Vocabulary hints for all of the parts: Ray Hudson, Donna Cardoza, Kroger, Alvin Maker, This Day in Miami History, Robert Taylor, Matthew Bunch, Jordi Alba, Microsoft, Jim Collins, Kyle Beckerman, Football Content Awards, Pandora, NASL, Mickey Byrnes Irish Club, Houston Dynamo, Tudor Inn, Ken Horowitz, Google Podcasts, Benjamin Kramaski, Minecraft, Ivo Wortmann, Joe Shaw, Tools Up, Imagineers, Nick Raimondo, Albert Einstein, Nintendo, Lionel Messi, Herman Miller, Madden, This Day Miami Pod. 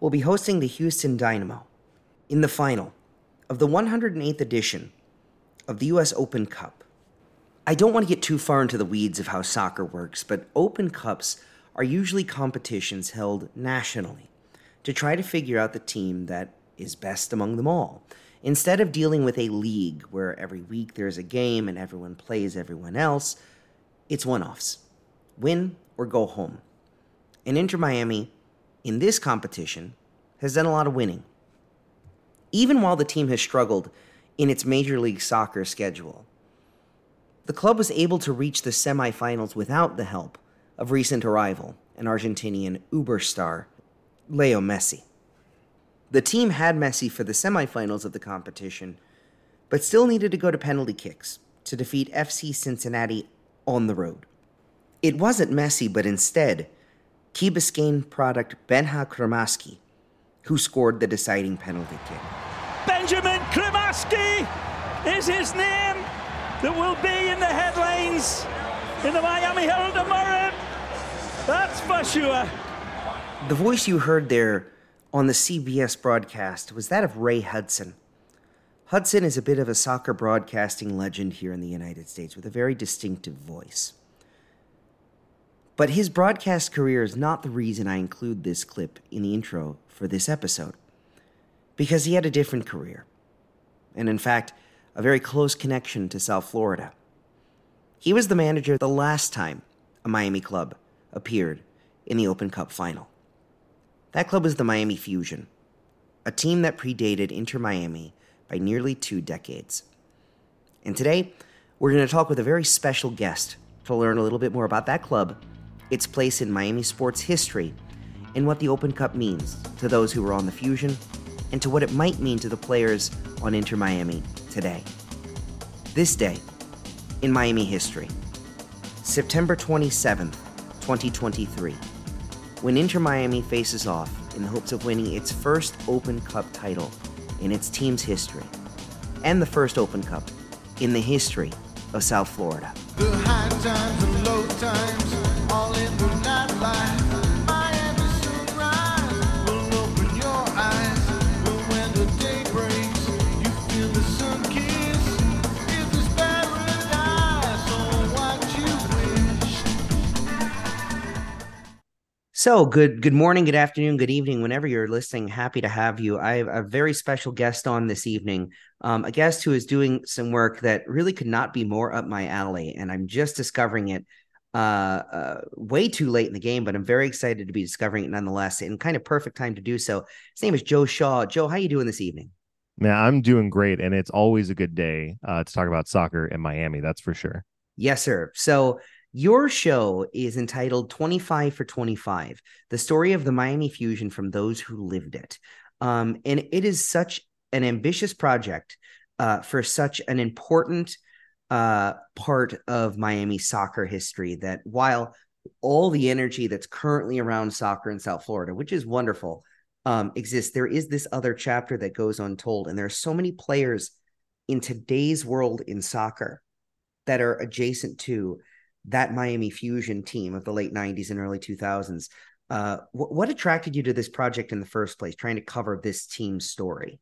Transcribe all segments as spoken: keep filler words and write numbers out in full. will be hosting the Houston Dynamo in the final of the one hundred eighth edition of the U S Open Cup. I don't want to get too far into the weeds of how soccer works, but Open Cups are usually competitions held nationally to try to figure out the team that is best among them all, instead of dealing with a league where every week there's a game and everyone plays everyone else. It's one-offs. Win or go home. And Inter Miami, in this competition, has done a lot of winning. Even while the team has struggled in its Major League Soccer schedule, the club was able to reach the semifinals without the help of recent arrival and Argentinian uber star Leo Messi. The team had Messi for the semifinals of the competition, but still needed to go to penalty kicks to defeat F C Cincinnati on the road. It wasn't Messi, but instead Key Biscayne product Benja Kramaski, who scored the deciding penalty kick. Benjamin Kramaski is his name that will be in the headlines in the Miami Herald tomorrow. That's for sure. The voice you heard there on the C B S broadcast was that of Ray Hudson. Hudson is a bit of a soccer broadcasting legend here in the United States with a very distinctive voice. But his broadcast career is not the reason I include this clip in the intro for this episode, because he had a different career, and in fact, a very close connection to South Florida. He was the manager the last time a Miami club appeared in the Open Cup final. That club was the Miami Fusion, a team that predated Inter Miami by nearly two decades. And today, we're going to talk with a very special guest to learn a little bit more about that club, its place in Miami sports history, and what the Open Cup means to those who were on the Fusion, and to what it might mean to the players on Inter Miami today. This day in Miami history, September twenty-seventh, twenty twenty-three, when Inter Miami faces off in the hopes of winning its first Open Cup title in its team's history, and the first Open Cup in the history of South Florida. The high times and low times, all in the nightlife, Miami sunrise will open your eyes. But when the day breaks, you feel the sun kiss. It is paradise, oh, what you wish. So good, good morning, good afternoon, good evening, whenever you're listening. Happy to have you. I have a very special guest on this evening, um, a guest who is doing some work that really could not be more up my alley, and I'm just discovering it. Uh, uh, way too late in the game, but I'm very excited to be discovering it nonetheless, and kind of perfect time to do so. His name is Joe Shaw. Joe, how are you doing this evening? Man, I'm doing great, and it's always a good day uh, to talk about soccer in Miami, that's for sure. Yes, sir. So your show is entitled twenty-five for twenty-five, the story of the Miami Fusion from those who lived it. Um, and it is such an ambitious project uh, for such an important Uh, part of Miami soccer history, that while all the energy that's currently around soccer in South Florida, which is wonderful, um, exists, there is this other chapter that goes untold. And there are so many players in today's world in soccer that are adjacent to that Miami Fusion team of the late nineties and early two thousands. Uh, wh- what attracted you to this project in the first place, trying to cover this team's story?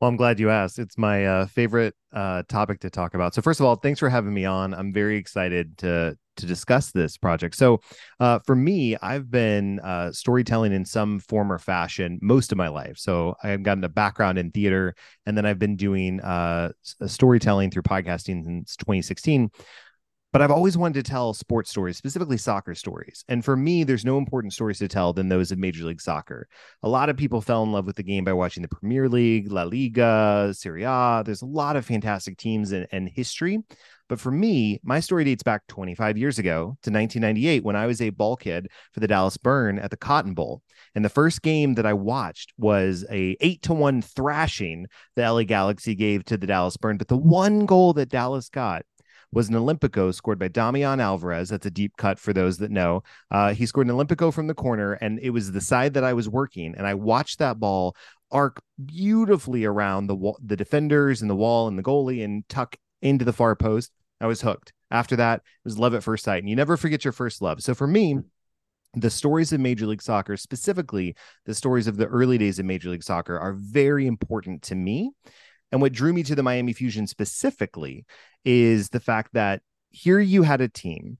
Well, I'm glad you asked. It's my uh, favorite uh, topic to talk about. So first of all, thanks for having me on. I'm very excited to to discuss this project. So uh, for me, I've been uh, storytelling in some form or fashion most of my life. So I've gotten a background in theater, and then I've been doing uh, storytelling through podcasting since twenty sixteen. But I've always wanted to tell sports stories, specifically soccer stories. And for me, there's no important stories to tell than those of Major League Soccer. A lot of people fell in love with the game by watching the Premier League, La Liga, Serie A. There's a lot of fantastic teams and, and history. But for me, my story dates back twenty-five years ago to nineteen ninety-eight when I was a ball kid for the Dallas Burn at the Cotton Bowl. And the first game that I watched was a eight to one thrashing the L A Galaxy gave to the Dallas Burn. But the one goal that Dallas got was an Olympico scored by Damian Alvarez. That's a deep cut for those that know. Uh, he scored an Olympico from the corner, and it was the side that I was working. And I watched that ball arc beautifully around the wall, the defenders and the wall and the goalie and tuck into the far post. I was hooked. After that, it was love at first sight. And you never forget your first love. So for me, the stories of Major League Soccer, specifically the stories of the early days of Major League Soccer, are very important to me. And what drew me to the Miami Fusion specifically is the fact that here you had a team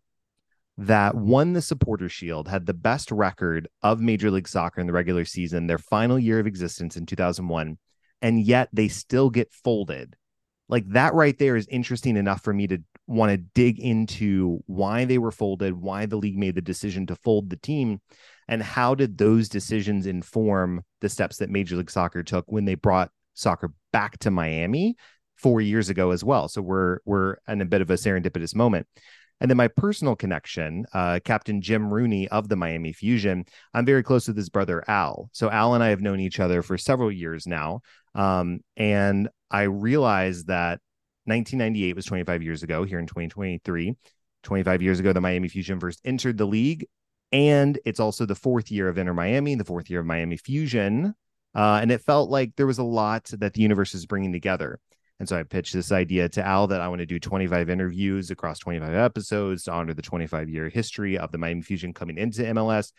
that won the Supporters' Shield, had the best record of Major League Soccer in the regular season, their final year of existence in two thousand one, and yet they still get folded. Like, that right there is interesting enough for me to want to dig into why they were folded, why the league made the decision to fold the team, and how did those decisions inform the steps that Major League Soccer took when they brought soccer back to Miami four years ago as well. So we're we're in a bit of a serendipitous moment. And then my personal connection, uh, Captain Jim Rooney of the Miami Fusion, I'm very close with his brother, Al. So Al and I have known each other for several years now. Um, and I realized that nineteen ninety-eight was twenty-five years ago here in twenty twenty-three. twenty-five years ago, the Miami Fusion first entered the league. And it's also the fourth year of Inter Miami, the fourth year of Miami Fusion. Uh, and it felt like there was a lot that the universe is bringing together. And so I pitched this idea to Al that I want to do twenty-five interviews across twenty-five episodes to honor the twenty-five year history of the Miami Fusion coming into M L S.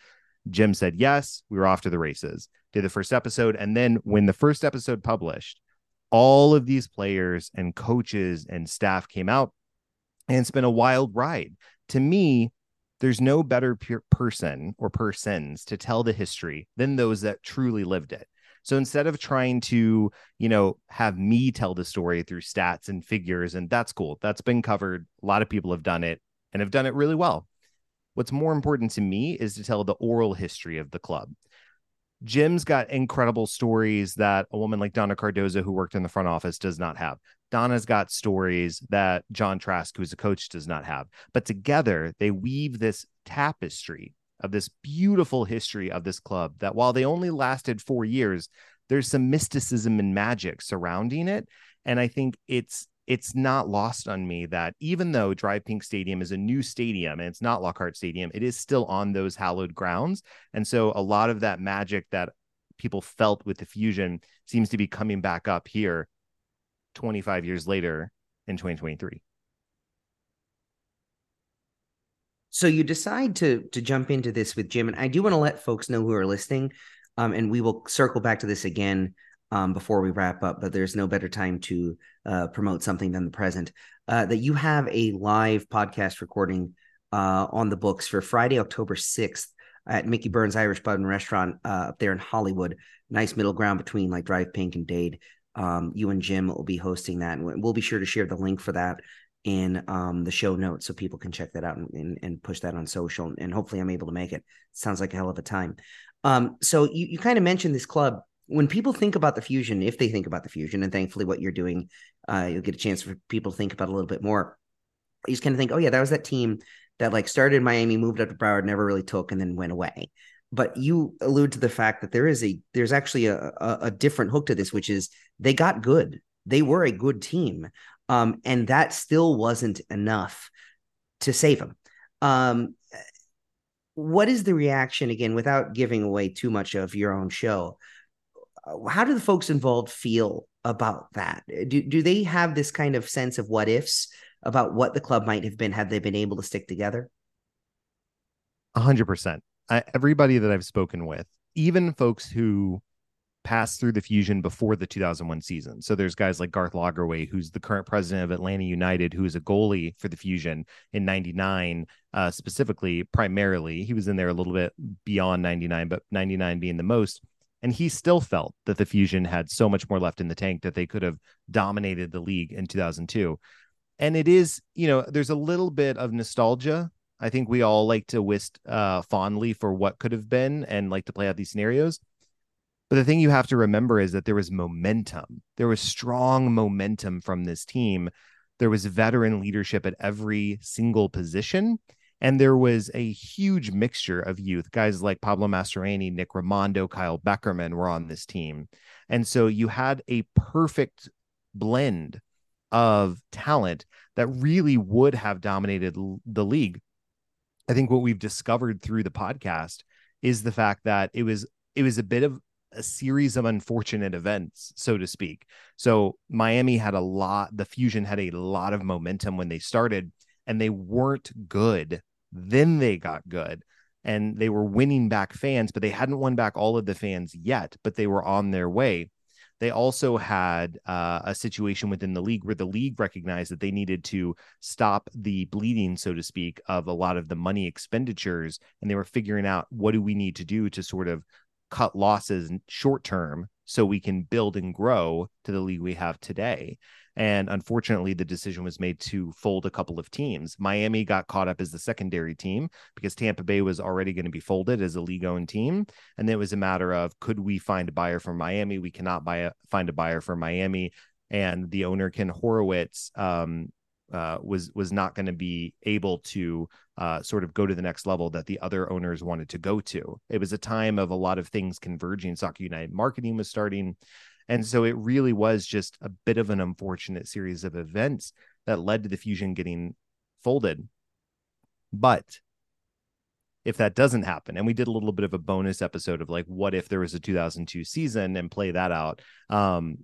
Jim said yes. We were off to the races. Did the first episode. And then when the first episode published, all of these players and coaches and staff came out, and it's been a wild ride. To me, there's no better per- person or persons to tell the history than those that truly lived it. So instead of trying to, you know, have me tell the story through stats and figures, and that's cool, that's been covered. A lot of people have done it and have done it really well. What's more important to me is to tell the oral history of the club. Jim's got incredible stories that a woman like Donna Cardoza, who worked in the front office, does not have. Donna's got stories that John Trask, who's a coach, does not have. But together, they weave this tapestry of this beautiful history of this club that, while they only lasted four years, there's some mysticism and magic surrounding it. And I think it's it's not lost on me that even though D R V Pink Stadium is a new stadium and it's not Lockhart Stadium, it is still on those hallowed grounds. And so a lot of that magic that people felt with the Fusion seems to be coming back up here twenty-five years later in twenty twenty-three. So you decide to to jump into this with Jim, and I do want to let folks know who are listening, um, and we will circle back to this again um, before we wrap up, but there's no better time to uh, promote something than the present, uh, that you have a live podcast recording uh, on the books for Friday, October sixth at Mickey Byrnes Irish Club and Restaurant uh, up there in Hollywood. Nice middle ground between like D R V Pink and Dade. Um, you and Jim will be hosting that, and we'll be sure to share the link for that in um the show notes so people can check that out and, and, and push that on social, and hopefully I'm able to make it. Sounds like a hell of a time. Um so you, you kind of mentioned this club. When people think about the Fusion, if they think about the Fusion, and thankfully what you're doing, uh you'll get a chance for people to think about a little bit more, you just kind of think, oh yeah, that was that team that like started in Miami, moved up to Broward, never really took, and then went away. But you allude to the fact that there is a there's actually a a, a different hook to this, which is they got good. They were a good team. Um, and that still wasn't enough to save him. Um, what is the reaction, again, without giving away too much of your own show? How do the folks involved feel about that? Do, do they have this kind of sense of what ifs about what the club might have been had they been able to stick together? A hundred percent. Everybody that I've spoken with, even folks who passed through the Fusion before the two thousand one season. So there's guys like Garth Lagerwey, who's the current president of Atlanta United, who is a goalie for the Fusion in ninety-nine, uh, specifically, primarily. He was in there a little bit beyond ninety-nine, but ninety-nine being the most. And he still felt that the Fusion had so much more left in the tank that they could have dominated the league in two thousand two. And it is, you know, there's a little bit of nostalgia. I think we all like to whist uh, fondly for what could have been and like to play out these scenarios. But the thing you have to remember is that there was momentum. There was strong momentum from this team. There was veteran leadership at every single position. And there was a huge mixture of youth. Guys like Pablo Mastroianni, Nick Raimondo, Kyle Beckerman were on this team. And so you had a perfect blend of talent that really would have dominated the league. I think what we've discovered through the podcast is the fact that it was it was a bit of a series of unfortunate events, so to speak. So Miami had a lot, the Fusion had a lot of momentum when they started, and they weren't good. Then they got good and they were winning back fans, but they hadn't won back all of the fans yet, but they were on their way. They also had uh, a situation within the league where the league recognized that they needed to stop the bleeding, so to speak, of a lot of the money expenditures. And they were figuring out, what do we need to do to sort of cut losses short term so we can build and grow to the league we have today? And unfortunately, the decision was made to fold a couple of teams. Miami got caught up as the secondary team because Tampa Bay was already going to be folded as a league-owned team. And it was a matter of, could we find a buyer for Miami? We cannot buy a, find a buyer for Miami. And the owner, Ken Horowitz, um, uh, was, was not going to be able to uh, sort of go to the next level that the other owners wanted to go to. It was a time of a lot of things converging. Soccer United Marketing was starting. And so it really was just a bit of an unfortunate series of events that led to the Fusion getting folded. But if that doesn't happen, and we did a little bit of a bonus episode of like, what if there was a two thousand two season and play that out? Um,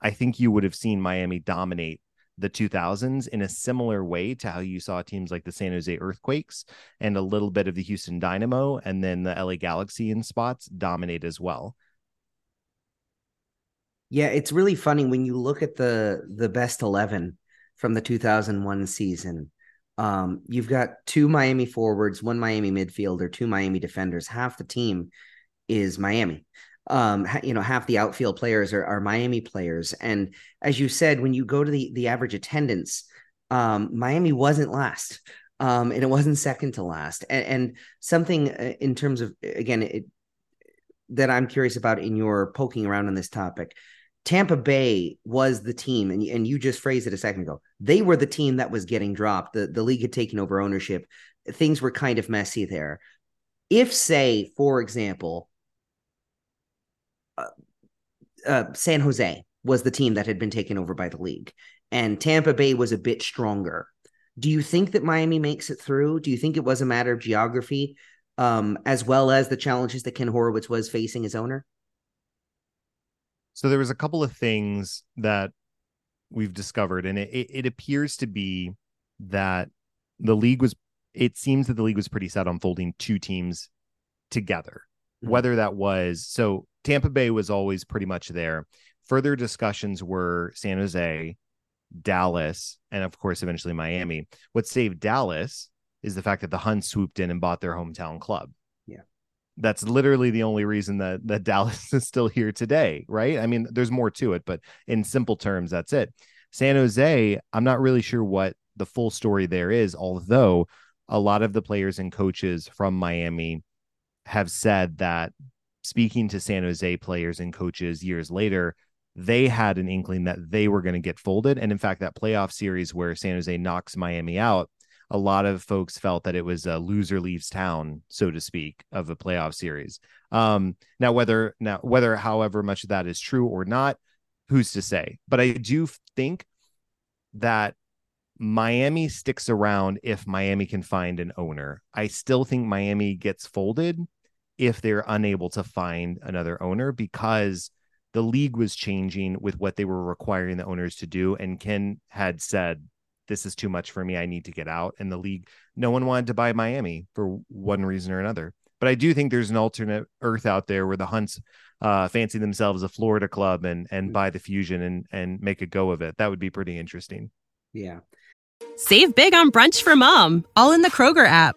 I think you would have seen Miami dominate the two thousands in a similar way to how you saw teams like the San Jose Earthquakes and a little bit of the Houston Dynamo, and then the L A Galaxy in spots dominate as well. Yeah, it's really funny when you look at the the best eleven from the two thousand one season. Um, you've got two Miami forwards, one Miami midfielder, two Miami defenders. Half the team is Miami. Um, you know, half the outfield players are, are Miami players. And as you said, when you go to the the average attendance, um, Miami wasn't last, um, and it wasn't second to last. And, and something in terms of, again, it, that I'm curious about in your poking around on this topic. Tampa Bay was the team, and, and you just phrased it a second ago. They were the team that was getting dropped. The, the league had taken over ownership. Things were kind of messy there. If, say, for example, uh, uh, San Jose was the team that had been taken over by the league, and Tampa Bay was a bit stronger, do you think that Miami makes it through? Do you think it was a matter of geography, um, as well as the challenges that Ken Horowitz was facing as owner? So there was a couple of things that we've discovered, and it, it, it appears to be that the league was, it seems that the league was pretty set on folding two teams together, mm-hmm. whether that was, so Tampa Bay was always pretty much there. Further discussions were San Jose, Dallas, and of course, eventually Miami. What saved Dallas is the fact that the Hunt swooped in and bought their hometown club. That's literally the only reason that, that Dallas is still here today, right? I mean, there's more to it, but in simple terms, that's it. San Jose, I'm not really sure what the full story there is, although a lot of the players and coaches from Miami have said that, speaking to San Jose players and coaches years later, they had an inkling that they were going to get folded. And in fact, that playoff series where San Jose knocks Miami out, a lot of folks felt that it was a loser leaves town, so to speak, of a playoff series. Um, now, whether now whether however much of that is true or not, who's to say? But I do think that Miami sticks around if Miami can find an owner. I still think Miami gets folded if they're unable to find another owner, because the league was changing with what they were requiring the owners to do. And Ken had said, this is too much for me. I need to get out. And the league, no one wanted to buy Miami for one reason or another. But I do think there's an alternate earth out there where the Hunts uh, fancy themselves a Florida club and and buy the Fusion and and make a go of it. That would be pretty interesting. Yeah. Save big on brunch for mom, all in the Kroger app.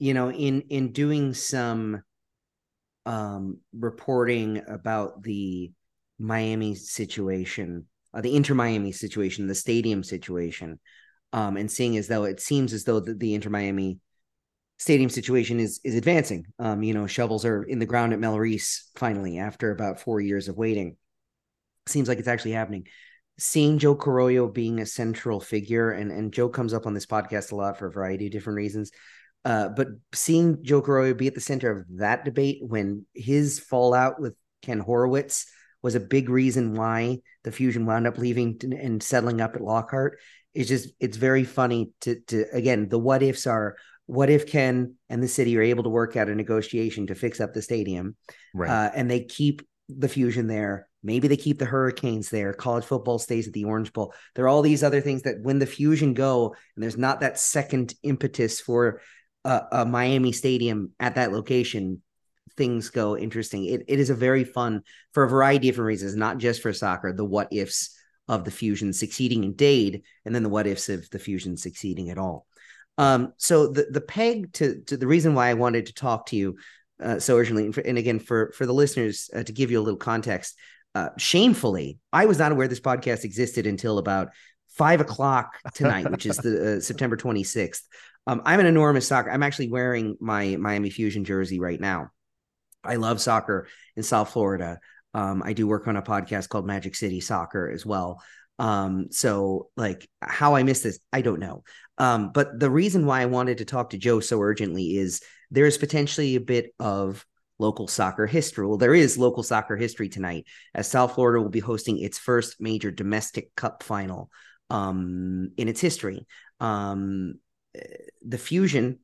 you know, in, in doing some um, reporting about the Miami situation, uh, the Inter Miami situation, the stadium situation, um, and seeing as though it seems as though the, the Inter Miami stadium situation is is advancing. Um, you know, shovels are in the ground at Melrose finally after about four years of waiting. Seems like it's actually happening. Seeing Joe Carollo being a central figure, and, and Joe comes up on this podcast a lot for a variety of different reasons, uh, but seeing Joe Carollo be at the center of that debate when his fallout with Ken Horowitz was a big reason why the Fusion wound up leaving and settling up at Lockhart, is just, it's very funny to, to again, the what ifs are, what if Ken and the city are able to work out a negotiation to fix up the stadium, right? Uh, and they keep the Fusion there. Maybe they keep the Hurricanes there. College football stays at the Orange Bowl. There are all these other things that when the Fusion go, and there's not that second impetus for uh, a Miami stadium at that location, things go interesting. It It is a very fun, for a variety of different reasons, not just for soccer, the what ifs of the Fusion succeeding in Dade, and then the what ifs of the Fusion succeeding at all. Um, so the, the peg to, to the reason why I wanted to talk to you uh, so urgently, and, for, and again, for, for the listeners, uh, to give you a little context, Uh, shamefully, I was not aware this podcast existed until about five o'clock tonight, which is the uh, September twenty-sixth. Um, I'm an enormous soccer. I'm actually wearing my Miami Fusion jersey right now. I love soccer in South Florida. Um, I do work on a podcast called Magic City Soccer as well. Um, so like how I missed this, I don't know. Um, but the reason why I wanted to talk to Joe so urgently is there is potentially a bit of local soccer history. Well, there is local soccer history tonight, as South Florida will be hosting its first major domestic cup final um, in its history. Um, the Fusion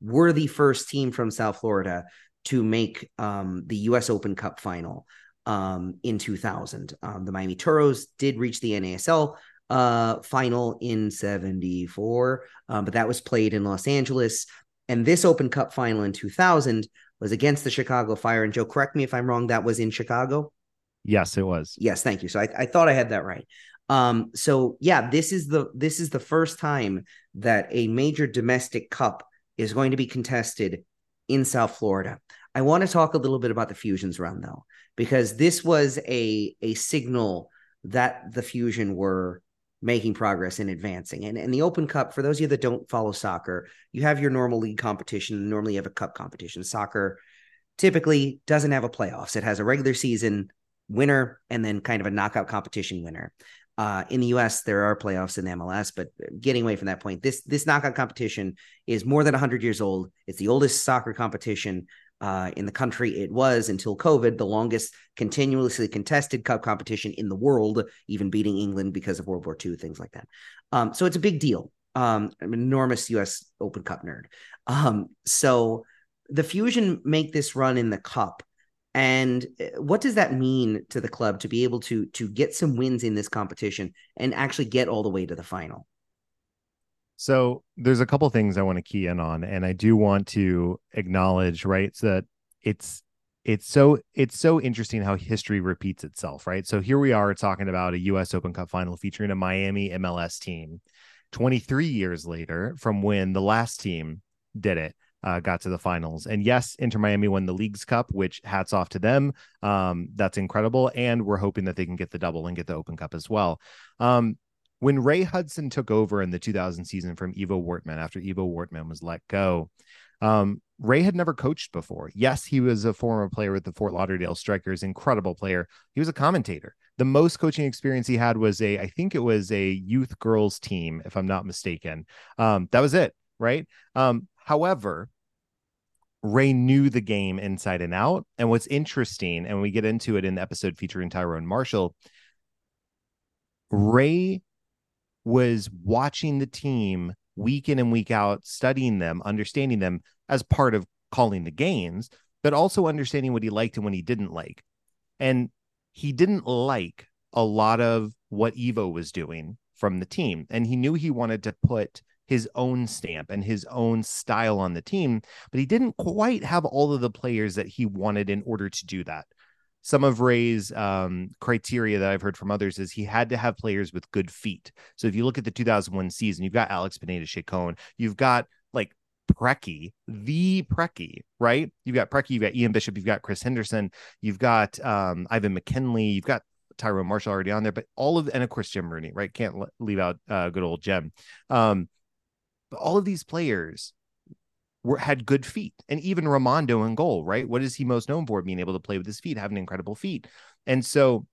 were the first team from South Florida to make um, the U S Open Cup final um, in two thousand. Um, the Miami Toros did reach the N A S L uh, final in seventy-four, um, but that was played in Los Angeles. And this Open Cup final in two thousand was against the Chicago Fire. And Joe, correct me if I'm wrong, that was in Chicago? Yes, it was. Yes, thank you. So I, I thought I had that right. Um, so yeah, this is the this is the first time that a major domestic cup is going to be contested in South Florida. I want to talk a little bit about the Fusion's run, though, because this was a, a signal that the Fusion were making progress and advancing. And, and the Open Cup, for those of you that don't follow soccer, you have your normal league competition. Normally you have a cup competition. Soccer typically doesn't have a playoffs. It has a regular season winner and then kind of a knockout competition winner. Uh, in the U S, there are playoffs in the M L S, but getting away from that point, this, this knockout competition is more than one hundred years old. It's the oldest soccer competition uh, in the country. It was, until COVID, the longest continuously contested cup competition in the world, even beating England because of World War Two, things like that. Um, so it's a big deal. Um, I'm an enormous U S Open Cup nerd. Um, so the Fusion make this run in the cup. And what does that mean to the club to be able to, to get some wins in this competition and actually get all the way to the final? So there's a couple things I want to key in on, and I do want to acknowledge, right, so that it's it's so it's so interesting how history repeats itself, right? So here we are talking about a U S Open Cup final featuring a Miami M L S team twenty-three years later from when the last team did it. Uh, got to the finals. And yes, Inter Miami won the League's Cup, which hats off to them. Um, that's incredible. And we're hoping that they can get the double and get the Open Cup as well. Um, when Ray Hudson took over in the two thousand season from Ivo Wortmann, after Ivo Wortmann was let go, um, Ray had never coached before. Yes, he was a former player with the Fort Lauderdale Strikers, incredible player. He was a commentator. The most coaching experience he had was a, I think it was a youth girls team, if I'm not mistaken. Um, that was it, right? Um, however, Ray knew the game inside and out. And what's interesting, and we get into it in the episode featuring Tyrone Marshall, Ray was watching the team week in and week out, studying them, understanding them as part of calling the games, but also understanding what he liked and what he didn't like. And he didn't like a lot of what Ivo was doing from the team. And he knew he wanted to put his own stamp and his own style on the team, but he didn't quite have all of the players that he wanted in order to do that. Some of Ray's um, criteria that I've heard from others is he had to have players with good feet. So if you look at the two thousand one season, you've got Alex Pineda-Chacon, you've got like Preki, the Preki, right? You've got Preki, you've got Ian Bishop, you've got Chris Henderson, you've got um, Ivan McKinley, you've got Tyrone Marshall already on there, but all of, and of course, Jim Rooney, right? Can't l- leave out uh, good old Jim. Um, but all of these players were, had good feet, and even Ramondo in goal, right? What is he most known for? Being able to play with his feet, having incredible feet. And so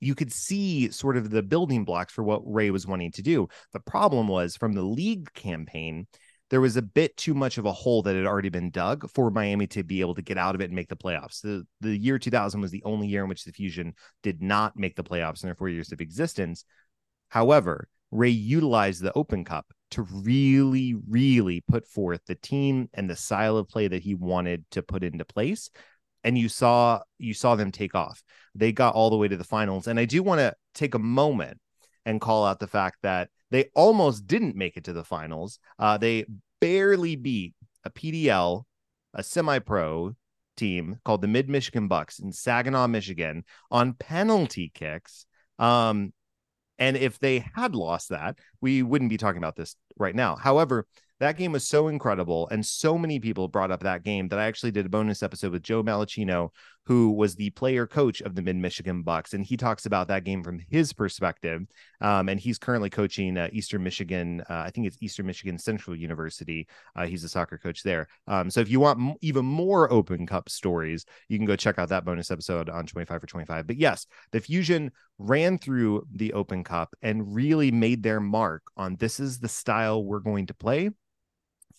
you could see sort of the building blocks for what Ray was wanting to do. The problem was from the league campaign, there was a bit too much of a hole that had already been dug for Miami to be able to get out of it and make the playoffs. The, the year two thousand was the only year in which the Fusion did not make the playoffs in their four years of existence. However, Ray utilized the Open Cup to really, really put forth the team and the style of play that he wanted to put into place. And you saw, you saw them take off. They got all the way to the finals. And I do want to take a moment and call out the fact that they almost didn't make it to the finals. Uh, they barely beat a P D L, a semi-pro team called the Mid-Michigan Bucks in Saginaw, Michigan, on penalty kicks. Um, and if they had lost that, we wouldn't be talking about this right now. However, that game was so incredible, and so many people brought up that game that I actually did a bonus episode with Joe Malachino, who was the player coach of the Mid-Michigan Bucks, and he talks about that game from his perspective, um, and he's currently coaching uh, Eastern Michigan, uh, I think it's Eastern Michigan Central University. Uh, he's a soccer coach there. Um, so if you want m- even more Open Cup stories, you can go check out that bonus episode on twenty-five for twenty-five. But yes, the Fusion ran through the Open Cup and really made their mark on this is the style we're going to play.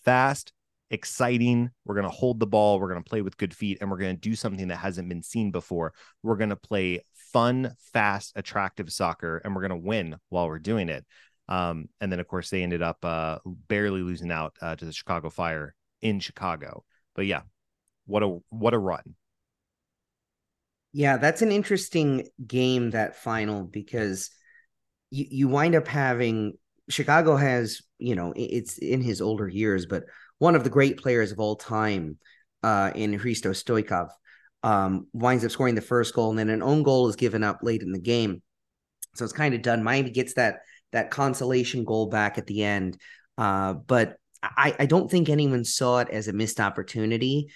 Fast, exciting. We're going to hold the ball. We're going to play with good feet, and we're going to do something that hasn't been seen before. We're going to play fun, fast, attractive soccer, and we're going to win while we're doing it. Um, and then, of course, they ended up uh, barely losing out uh, to the Chicago Fire in Chicago. But yeah, what a what a run. Yeah, that's an interesting game, that final, because you, you wind up having Chicago has, you know, it's in his older years, but one of the great players of all time uh, in Hristo Stoikov um, winds up scoring the first goal, and then an own goal is given up late in the game. So it's kind of done. Miami gets that that consolation goal back at the end. Uh, but I, I don't think anyone saw it as a missed opportunity,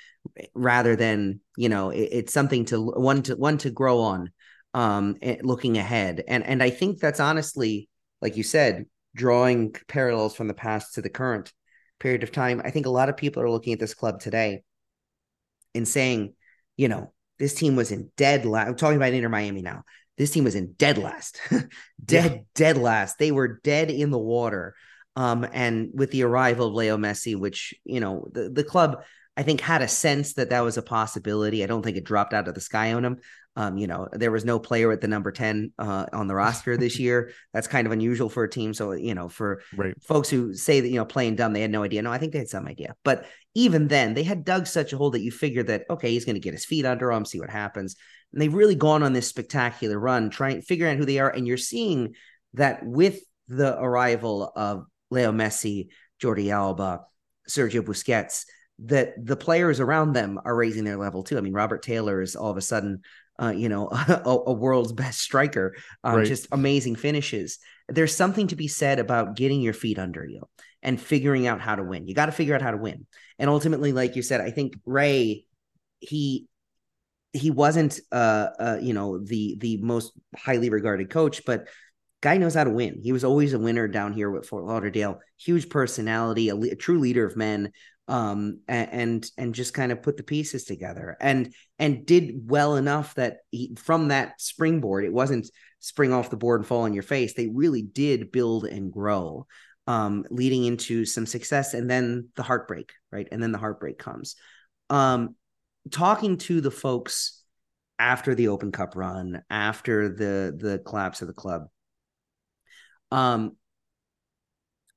rather than, you know, it, it's something to one to one to grow on um, looking ahead. And, and I think that's honestly, like you said, drawing parallels from the past to the current period of time. I think a lot of people are looking at this club today and saying, you know, this team was in dead last. I'm talking about Inter Miami now. This team was in dead last, dead, yeah. dead last. They were dead in the water. Um, and with the arrival of Leo Messi, which, you know, the, the club, I think, had a sense that that was a possibility. I don't think it dropped out of the sky on him. Um, you know, there was no player at the number ten uh, on the roster this year. That's kind of unusual for a team. So, you know, for right. folks who say that, you know, playing dumb, they had no idea. No, I think they had some idea. But even then, they had dug such a hole that you figure that, okay, he's going to get his feet under him, see what happens. And they've really gone on this spectacular run, trying to figure out who they are. And you're seeing that with the arrival of Leo Messi, Jordi Alba, Sergio Busquets, that the players around them are raising their level too. I mean, Robert Taylor is all of a sudden, uh, you know, a, a world's best striker, um, right. just amazing finishes. There's something to be said about getting your feet under you and figuring out how to win. You got to figure out how to win. And ultimately, like you said, I think Ray, he, he wasn't, uh, uh, you know, the, the most highly regarded coach, but guy knows how to win. He was always a winner down here with Fort Lauderdale, huge personality, a, le- a true leader of men. Um, and, and just kind of put the pieces together and, and did well enough that he, from that springboard, it wasn't spring off the board and fall on your face. They really did build and grow. um, leading into some success, and then the heartbreak, right? And then the heartbreak comes. Um, talking to the folks after the Open Cup run, after the the collapse of the club, um,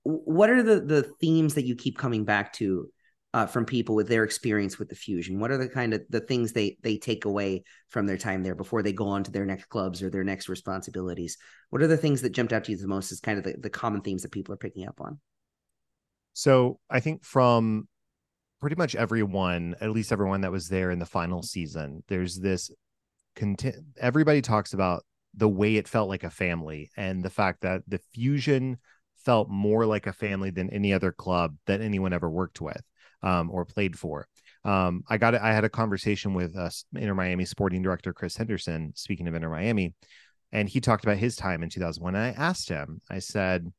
what are the the themes that you keep coming back to uh, from people with their experience with the Fusion? What are the kind of the things they they take away from their time there before they go on to their next clubs or their next responsibilities? What are the things that jumped out to you the most as kind of the, the common themes that people are picking up on? So I think from pretty much everyone, at least everyone that was there in the final season, there's this content, everybody talks about the way it felt like a family and the fact that the Fusion felt more like a family than any other club that anyone ever worked with um, or played for. Um, I got I had a conversation with uh, Inter Miami sporting director, Chris Henderson, speaking of Inter Miami, and he talked about his time in two thousand one. And I asked him, I said,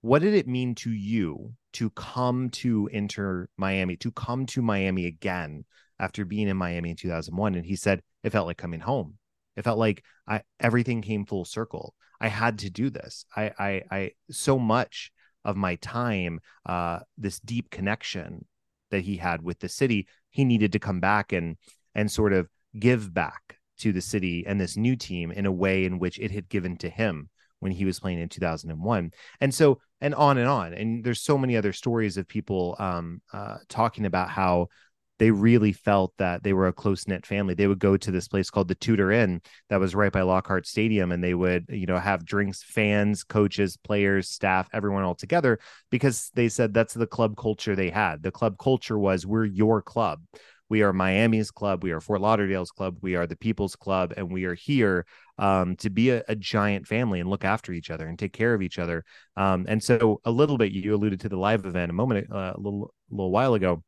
what did it mean to you to come to Inter Miami, to come to Miami again after being in Miami in two thousand one? And he said, it felt like coming home. It felt like I, everything came full circle. I had to do this. I, I, I, so much of my time, uh, this deep connection that he had with the city, he needed to come back and, and sort of give back to the city and this new team in a way in which it had given to him when he was playing in two thousand one. And so, and on and on. And there's so many other stories of people um, uh, talking about how they really felt that they were a close-knit family. They would go to this place called the Tudor Inn that was right by Lockhart Stadium, and they would, you know, have drinks, fans, coaches, players, staff, everyone all together, because they said that's the club culture they had. The club culture was, we're your club. We are Miami's club. We are Fort Lauderdale's club. We are the people's club. And we are here um, to be a, a giant family and look after each other and take care of each other. Um, and so a little bit, you alluded to the live event a moment, uh, a little, little while ago.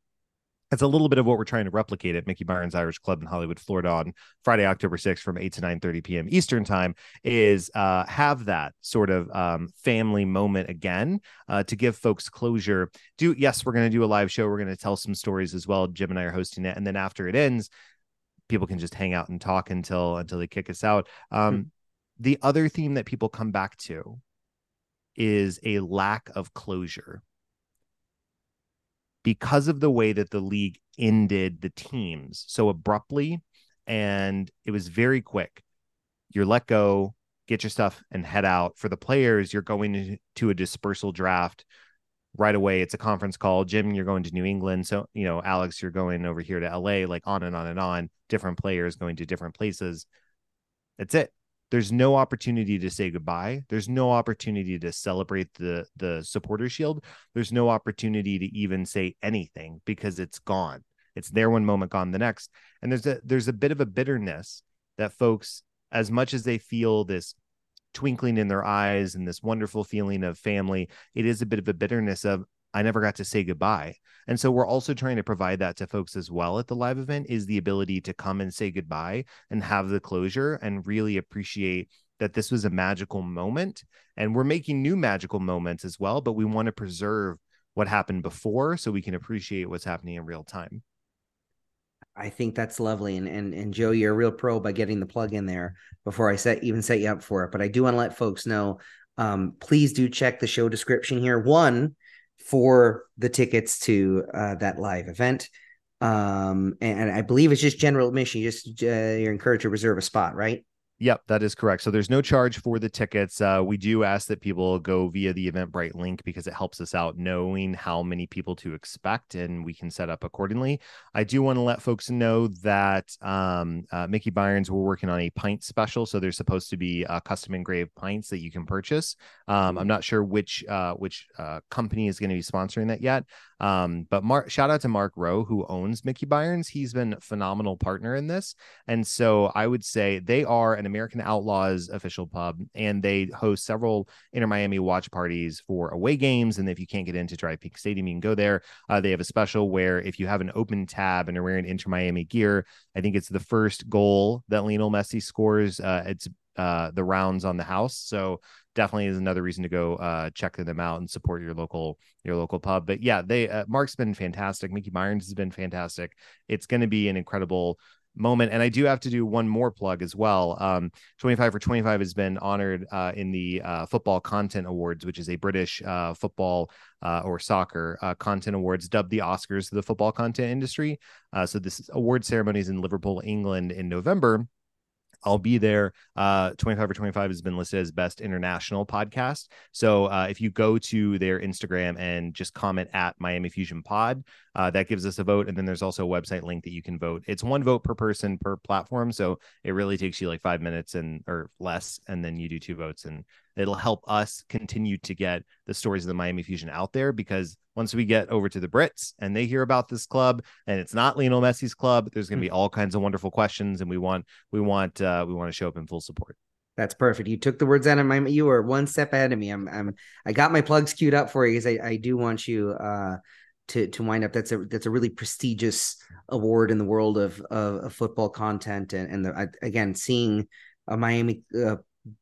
It's a little bit of what we're trying to replicate at Mickey Byrnes Irish Club in Hollywood, Florida on Friday, October sixth from eight to nine thirty p.m. Eastern time, is uh, have that sort of um, family moment again uh, to give folks closure. Do Yes, we're going to do a live show. We're going to tell some stories as well. Jim and I are hosting it. And then after it ends, people can just hang out and talk until until they kick us out. Um, mm-hmm. The other theme that people come back to is a lack of closure. Because of the way that the league ended the teams so abruptly, and it was very quick. You're let go, get your stuff, and head out. For the players, you're going to a dispersal draft right away. It's a conference call. Jim, you're going to New England. So, you know, Alex, you're going over here to L A, like on and on and on. Different players going to different places. That's it. There's no opportunity to say goodbye. There's no opportunity to celebrate the, the Supporters' Shield. There's no opportunity to even say anything because it's gone. It's there one moment, gone the next. And there's a, there's a bit of a bitterness that folks, as much as they feel this twinkling in their eyes and this wonderful feeling of family, it is a bit of a bitterness of, I never got to say goodbye. And so we're also trying to provide that to folks as well at the live event, is the ability to come and say goodbye and have the closure and really appreciate that this was a magical moment. And we're making new magical moments as well, but we want to preserve what happened before so we can appreciate what's happening in real time. I think that's lovely. And, and, and Joe, you're a real pro by getting the plug in there before I set even set you up for it. But I do want to let folks know, um, please do check the show description here. One, for the tickets to uh, that live event. Um, and I believe it's just general admission. You just, uh, you're encouraged to reserve a spot, right? Yep, that is correct. So there's no charge for the tickets. Uh, we do ask that people go via the Eventbrite link because it helps us out knowing how many people to expect, and we can set up accordingly. I do want to let folks know that um, uh, Mickey Byrnes, we're working on a pint special. So there's supposed to be uh, custom engraved pints that you can purchase. Um, I'm not sure which uh, which uh, company is going to be sponsoring that yet. Um, but Mark, shout out to Mark Rowe, who owns Mickey Byrnes. He's been a phenomenal partner in this. And so I would say they are an American Outlaws official pub, and they host several Inter Miami watch parties for away games. And if you can't get into D R V Pink Stadium, you can go there. Uh, they have a special where if you have an open tab and are wearing Inter Miami gear, I think it's the first goal that Lionel Messi scores. Uh, it's uh, the rounds on the house. So definitely is another reason to go uh, check them out and support your local your local pub. But yeah, they uh, Mark's been fantastic. Mickey Byrnes has been fantastic. It's going to be an incredible moment. And I do have to do one more plug as well. Um, twenty-five for twenty-five has been honored uh, in the uh, Football Content Awards, which is a British uh, football uh, or soccer uh, content awards, dubbed the Oscars to the football content industry. Uh, so this award ceremony is in Liverpool, England in November. I'll be there. Uh, twenty-five for twenty-five has been listed as best international podcast. So uh, if you go to their Instagram and just comment at Miami Fusion Pod, uh, that gives us a vote. And then there's also a website link that you can vote. It's one vote per person per platform. So it really takes you like five minutes and or less. And then you do two votes, and it'll help us continue to get the stories of the Miami Fusion out there, because once we get over to the Brits and they hear about this club and it's not Lionel Messi's club, there's going to be all kinds of wonderful questions. And we want, we want, uh, we want to show up in full support. That's perfect. You took the words out of my, you were one step ahead of me. I'm, I'm, I got my plugs queued up for you, because I, I do want you, uh, to, to wind up. That's a, that's a really prestigious award in the world of, of, of football content. And, and the, I, again, seeing a Miami, uh,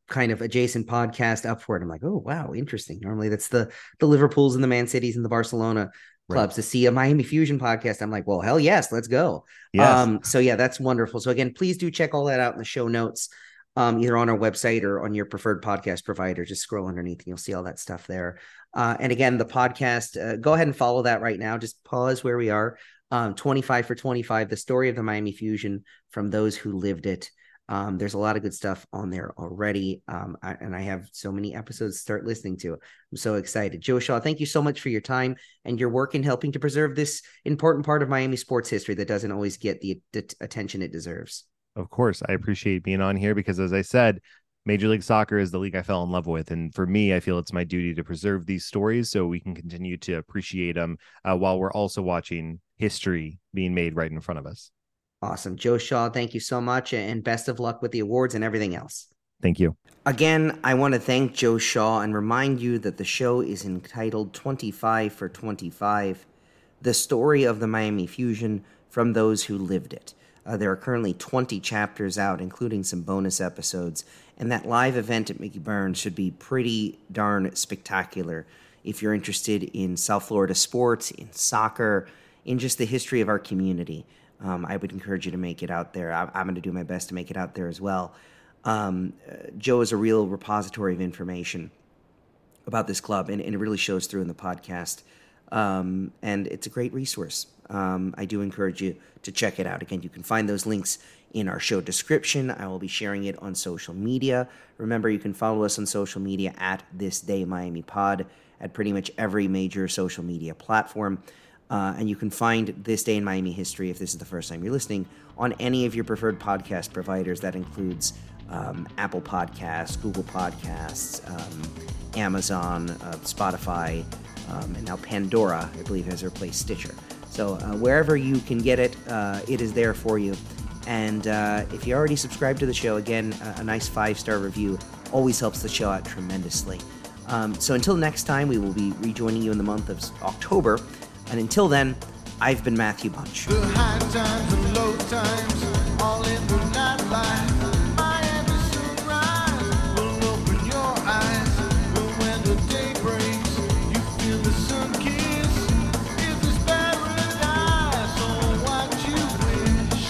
kind of adjacent podcast up for it, I'm like, oh wow, interesting. Normally that's the the Liverpools and the Man Cities and the Barcelona clubs. Right. To see a Miami Fusion podcast, I'm like, well, hell yes, let's go. Yes. Um so yeah, that's wonderful. So again, please do check all that out in the show notes, um either on our website or on your preferred podcast provider. Just scroll underneath and you'll see all that stuff there. Uh and again, the podcast, uh, go ahead and follow that right now. Just pause where we are. um twenty-five for twenty-five, the story of the Miami Fusion from those who lived it. Um, there's a lot of good stuff on there already, um, I, and I have so many episodes to start listening to. I'm so excited. Joe Shaw, thank you so much for your time and your work in helping to preserve this important part of Miami sports history that doesn't always get the, the attention it deserves. Of course. I appreciate being on here because, as I said, Major League Soccer is the league I fell in love with. And for me, I feel it's my duty to preserve these stories so we can continue to appreciate them uh, while we're also watching history being made right in front of us. Awesome. Joe Shaw, thank you so much, and best of luck with the awards and everything else. Thank you. Again, I want to thank Joe Shaw and remind you that the show is entitled twenty-five for twenty-five, the story of the Miami Fusion from those who lived it. Uh, there are currently twenty chapters out, including some bonus episodes, and that live event at Mickey Byrnes should be pretty darn spectacular. If you're interested in South Florida sports, in soccer, in just the history of our community, Um, I would encourage you to make it out there. I, I'm going to do my best to make it out there as well. Um, uh, Joe is a real repository of information about this club, and, and it really shows through in the podcast. Um, and it's a great resource. Um, I do encourage you to check it out. Again, you can find those links in our show description. I will be sharing it on social media. Remember, you can follow us on social media at This Day Miami Pod at pretty much every major social media platform. Uh, and you can find This Day in Miami History, if this is the first time you're listening, on any of your preferred podcast providers. That includes um, Apple Podcasts, Google Podcasts, um, Amazon, uh, Spotify, um, and now Pandora, I believe, has replaced Stitcher. So uh, wherever you can get it, uh, it is there for you. And uh, if you already subscribed to the show, again, a, a nice five-star review always helps the show out tremendously. Um, so until next time, we will be rejoining you in the month of October. And until then, I've been Matthew Bunch. The high times and low times, all in the nightlife. Miami sunrise will open your eyes. But when the day breaks, you feel the sun kiss. It's this paradise, oh, what you wish.